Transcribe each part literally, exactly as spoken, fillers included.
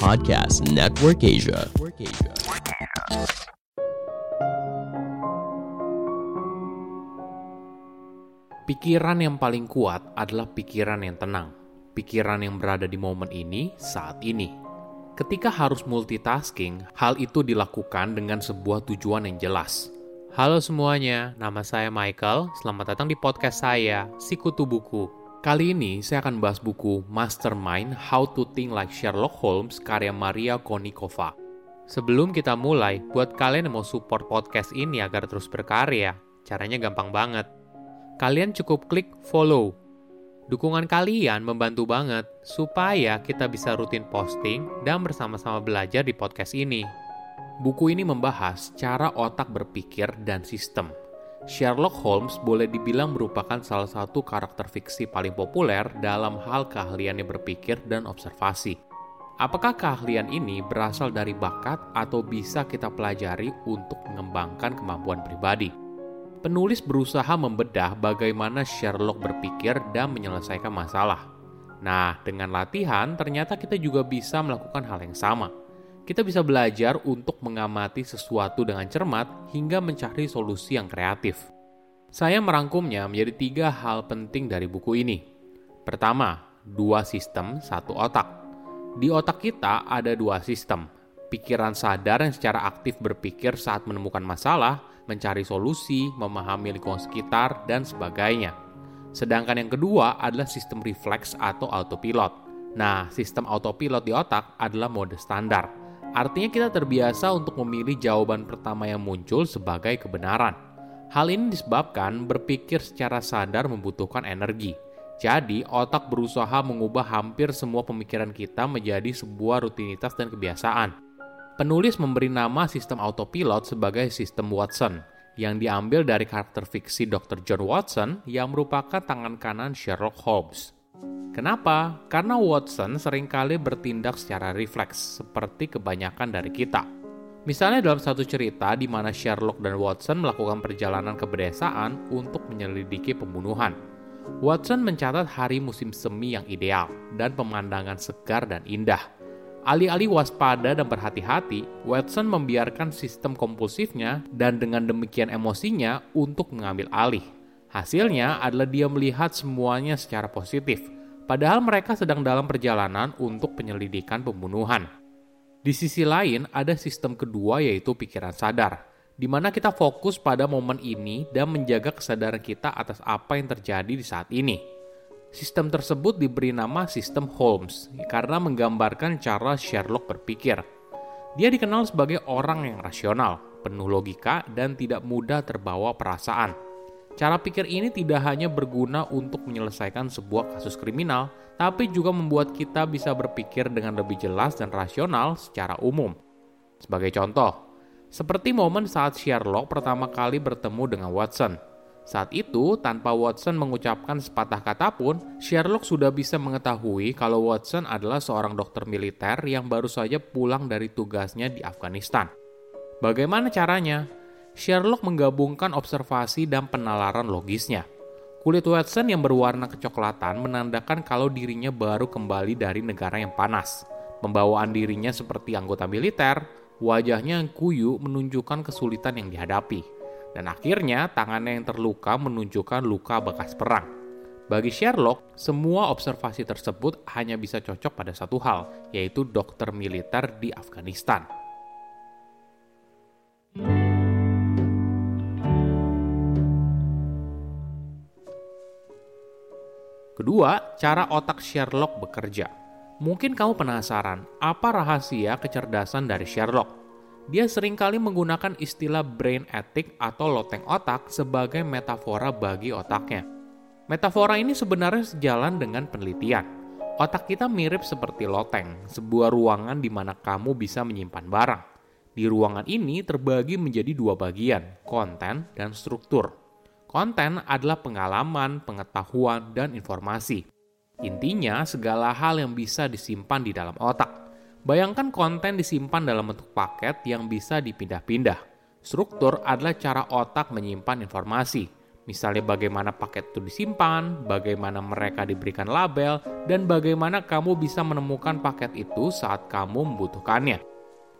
Podcast Network Asia. Pikiran yang paling kuat adalah pikiran yang tenang. Pikiran yang berada di momen ini, saat ini. Ketika harus multitasking, hal itu dilakukan dengan sebuah tujuan yang jelas. Halo semuanya, nama saya Michael. Selamat datang di podcast saya, Si Kutubuku. Kali ini saya akan bahas buku Mastermind How to Think Like Sherlock Holmes karya Maria Konnikova. Sebelum kita mulai, buat kalian yang mau support podcast ini agar terus berkarya, caranya gampang banget. Kalian cukup klik follow. Dukungan kalian membantu banget supaya kita bisa rutin posting dan bersama-sama belajar di podcast ini. Buku ini membahas cara otak berpikir dan sistem. Sherlock Holmes boleh dibilang merupakan salah satu karakter fiksi paling populer dalam hal keahliannya berpikir dan observasi. Apakah keahlian ini berasal dari bakat atau bisa kita pelajari untuk mengembangkan kemampuan pribadi? Penulis berusaha membedah bagaimana Sherlock berpikir dan menyelesaikan masalah. Nah, dengan latihan ternyata kita juga bisa melakukan hal yang sama. Kita bisa belajar untuk mengamati sesuatu dengan cermat hingga mencari solusi yang kreatif. Saya merangkumnya menjadi tiga hal penting dari buku ini. Pertama, dua sistem, satu otak. Di otak kita ada dua sistem. Pikiran sadar yang secara aktif berpikir saat menemukan masalah, mencari solusi, memahami lingkungan sekitar, dan sebagainya. Sedangkan yang kedua adalah sistem refleks atau autopilot. Nah, sistem autopilot di otak adalah mode standar. Artinya kita terbiasa untuk memilih jawaban pertama yang muncul sebagai kebenaran. Hal ini disebabkan berpikir secara sadar membutuhkan energi. Jadi, otak berusaha mengubah hampir semua pemikiran kita menjadi sebuah rutinitas dan kebiasaan. Penulis memberi nama sistem autopilot sebagai sistem Watson, yang diambil dari karakter fiksi dokter John Watson yang merupakan tangan kanan Sherlock Holmes. Kenapa? Karena Watson seringkali bertindak secara refleks, seperti kebanyakan dari kita. Misalnya dalam satu cerita di mana Sherlock dan Watson melakukan perjalanan ke pedesaan untuk menyelidiki pembunuhan. Watson mencatat hari musim semi yang ideal dan pemandangan segar dan indah. Alih-alih waspada dan berhati-hati, Watson membiarkan sistem kompulsifnya dan dengan demikian emosinya untuk mengambil alih. Hasilnya adalah dia melihat semuanya secara positif. Padahal mereka sedang dalam perjalanan untuk penyelidikan pembunuhan. Di sisi lain, ada sistem kedua yaitu pikiran sadar, di mana kita fokus pada momen ini dan menjaga kesadaran kita atas apa yang terjadi di saat ini. Sistem tersebut diberi nama sistem Holmes karena menggambarkan cara Sherlock berpikir. Dia dikenal sebagai orang yang rasional, penuh logika, dan tidak mudah terbawa perasaan. Cara pikir ini tidak hanya berguna untuk menyelesaikan sebuah kasus kriminal, tapi juga membuat kita bisa berpikir dengan lebih jelas dan rasional secara umum. Sebagai contoh, seperti momen saat Sherlock pertama kali bertemu dengan Watson. Saat itu, tanpa Watson mengucapkan sepatah kata pun, Sherlock sudah bisa mengetahui kalau Watson adalah seorang dokter militer yang baru saja pulang dari tugasnya di Afghanistan. Bagaimana caranya? Sherlock menggabungkan observasi dan penalaran logisnya. Kulit Watson yang berwarna kecoklatan menandakan kalau dirinya baru kembali dari negara yang panas. Pembawaan dirinya seperti anggota militer, wajahnya yang kuyu menunjukkan kesulitan yang dihadapi. Dan akhirnya tangannya yang terluka menunjukkan luka bekas perang. Bagi Sherlock, semua observasi tersebut hanya bisa cocok pada satu hal, yaitu dokter militer di Afghanistan. Kedua, cara otak Sherlock bekerja. Mungkin kamu penasaran, apa rahasia kecerdasan dari Sherlock? Dia seringkali menggunakan istilah brain attic atau loteng otak sebagai metafora bagi otaknya. Metafora ini sebenarnya sejalan dengan penelitian. Otak kita mirip seperti loteng, sebuah ruangan di mana kamu bisa menyimpan barang. Di ruangan ini terbagi menjadi dua bagian, konten dan struktur. Konten adalah pengalaman, pengetahuan, dan informasi. Intinya, segala hal yang bisa disimpan di dalam otak. Bayangkan konten disimpan dalam bentuk paket yang bisa dipindah-pindah. Struktur adalah cara otak menyimpan informasi. Misalnya bagaimana paket itu disimpan, bagaimana mereka diberikan label, dan bagaimana kamu bisa menemukan paket itu saat kamu membutuhkannya.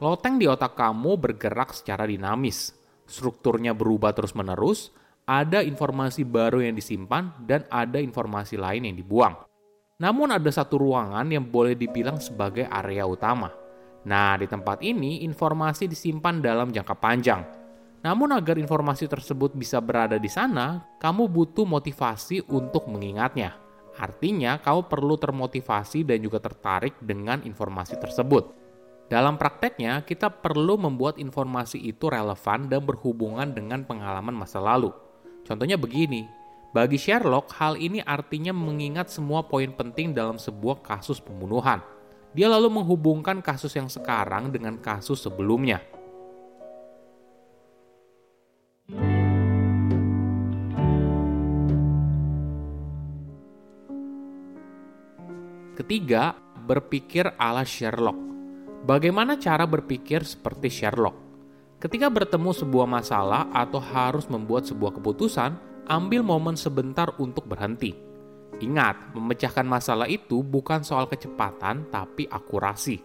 Loteng di otak kamu bergerak secara dinamis, strukturnya berubah terus-menerus, ada informasi baru yang disimpan, dan ada informasi lain yang dibuang. Namun ada satu ruangan yang boleh dibilang sebagai area utama. Nah, di tempat ini informasi disimpan dalam jangka panjang. Namun agar informasi tersebut bisa berada di sana, kamu butuh motivasi untuk mengingatnya. Artinya, kamu perlu termotivasi dan juga tertarik dengan informasi tersebut. Dalam prakteknya, kita perlu membuat informasi itu relevan dan berhubungan dengan pengalaman masa lalu. Contohnya begini, bagi Sherlock, hal ini artinya mengingat semua poin penting dalam sebuah kasus pembunuhan. Dia lalu menghubungkan kasus yang sekarang dengan kasus sebelumnya. Ketiga, berpikir ala Sherlock. Bagaimana cara berpikir seperti Sherlock? Ketika bertemu sebuah masalah atau harus membuat sebuah keputusan, ambil momen sebentar untuk berhenti. Ingat, memecahkan masalah itu bukan soal kecepatan, tapi akurasi.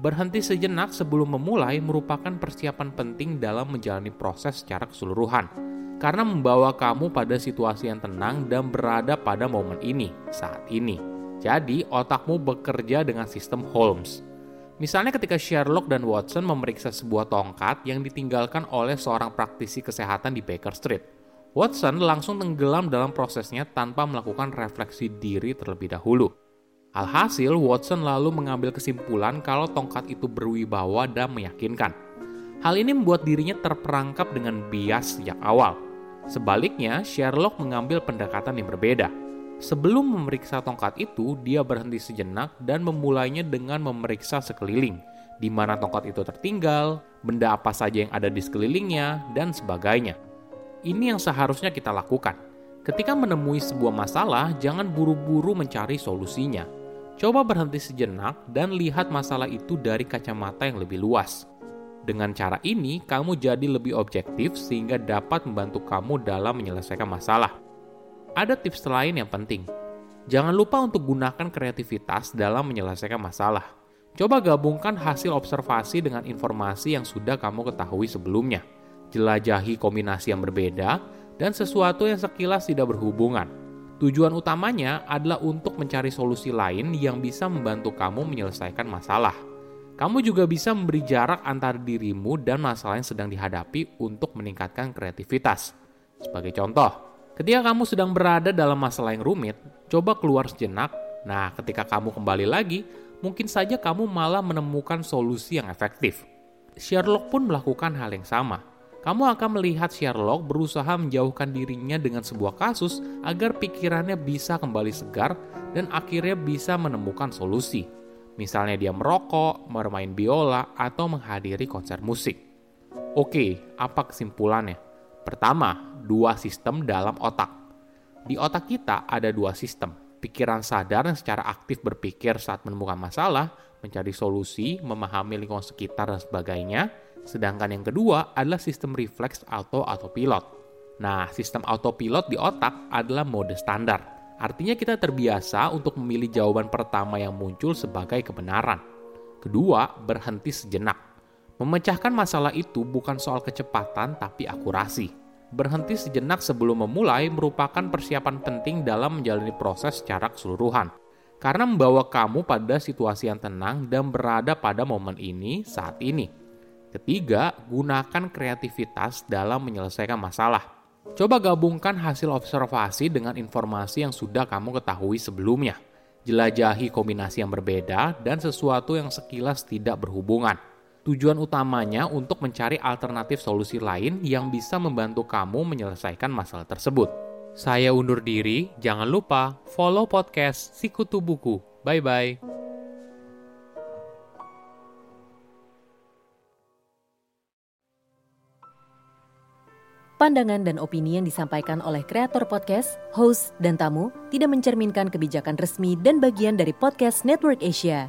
Berhenti sejenak sebelum memulai merupakan persiapan penting dalam menjalani proses secara keseluruhan, karena membawa kamu pada situasi yang tenang dan berada pada momen ini, saat ini. Jadi, otakmu bekerja dengan sistem Holmes. Misalnya ketika Sherlock dan Watson memeriksa sebuah tongkat yang ditinggalkan oleh seorang praktisi kesehatan di Baker Street. Watson langsung tenggelam dalam prosesnya tanpa melakukan refleksi diri terlebih dahulu. Alhasil, Watson lalu mengambil kesimpulan kalau tongkat itu berwibawa dan meyakinkan. Hal ini membuat dirinya terperangkap dengan bias sejak awal. Sebaliknya, Sherlock mengambil pendekatan yang berbeda. Sebelum memeriksa tongkat itu, dia berhenti sejenak dan memulainya dengan memeriksa sekeliling, di mana tongkat itu tertinggal, benda apa saja yang ada di sekelilingnya, dan sebagainya. Ini yang seharusnya kita lakukan. Ketika menemui sebuah masalah, jangan buru-buru mencari solusinya. Coba berhenti sejenak dan lihat masalah itu dari kacamata yang lebih luas. Dengan cara ini, kamu jadi lebih objektif sehingga dapat membantu kamu dalam menyelesaikan masalah. Ada tips lain yang penting. Jangan lupa untuk gunakan kreativitas dalam menyelesaikan masalah. Coba gabungkan hasil observasi dengan informasi yang sudah kamu ketahui sebelumnya. Jelajahi kombinasi yang berbeda dan sesuatu yang sekilas tidak berhubungan. Tujuan utamanya adalah untuk mencari solusi lain yang bisa membantu kamu menyelesaikan masalah. Kamu juga bisa memberi jarak antara dirimu dan masalah yang sedang dihadapi untuk meningkatkan kreativitas. Sebagai contoh, ketika kamu sedang berada dalam masalah yang rumit, coba keluar sejenak. Nah, ketika kamu kembali lagi, mungkin saja kamu malah menemukan solusi yang efektif. Sherlock pun melakukan hal yang sama. Kamu akan melihat Sherlock berusaha menjauhkan dirinya dengan sebuah kasus agar pikirannya bisa kembali segar dan akhirnya bisa menemukan solusi. Misalnya dia merokok, bermain biola, atau menghadiri konser musik. Oke, apa kesimpulannya? Pertama, dua sistem dalam otak. Di otak kita ada dua sistem, pikiran sadar yang secara aktif berpikir saat menemukan masalah, mencari solusi, memahami lingkungan sekitar dan sebagainya, sedangkan yang kedua adalah sistem refleks atau autopilot. Nah, sistem autopilot di otak adalah mode standar. Artinya kita terbiasa untuk memilih jawaban pertama yang muncul sebagai kebenaran. Kedua, berhenti sejenak. Memecahkan masalah itu bukan soal kecepatan tapi akurasi. Berhenti sejenak sebelum memulai merupakan persiapan penting dalam menjalani proses secara keseluruhan, karena membawa kamu pada situasi yang tenang dan berada pada momen ini saat ini. Ketiga, gunakan kreativitas dalam menyelesaikan masalah. Coba gabungkan hasil observasi dengan informasi yang sudah kamu ketahui sebelumnya. Jelajahi kombinasi yang berbeda dan sesuatu yang sekilas tidak berhubungan. Tujuan utamanya untuk mencari alternatif solusi lain yang bisa membantu kamu menyelesaikan masalah tersebut. Saya undur diri, jangan lupa follow podcast Si Kutubuku. Bye-bye. Pandangan dan opini yang disampaikan oleh kreator podcast, host, dan tamu tidak mencerminkan kebijakan resmi dan bagian dari Podcast Network Asia.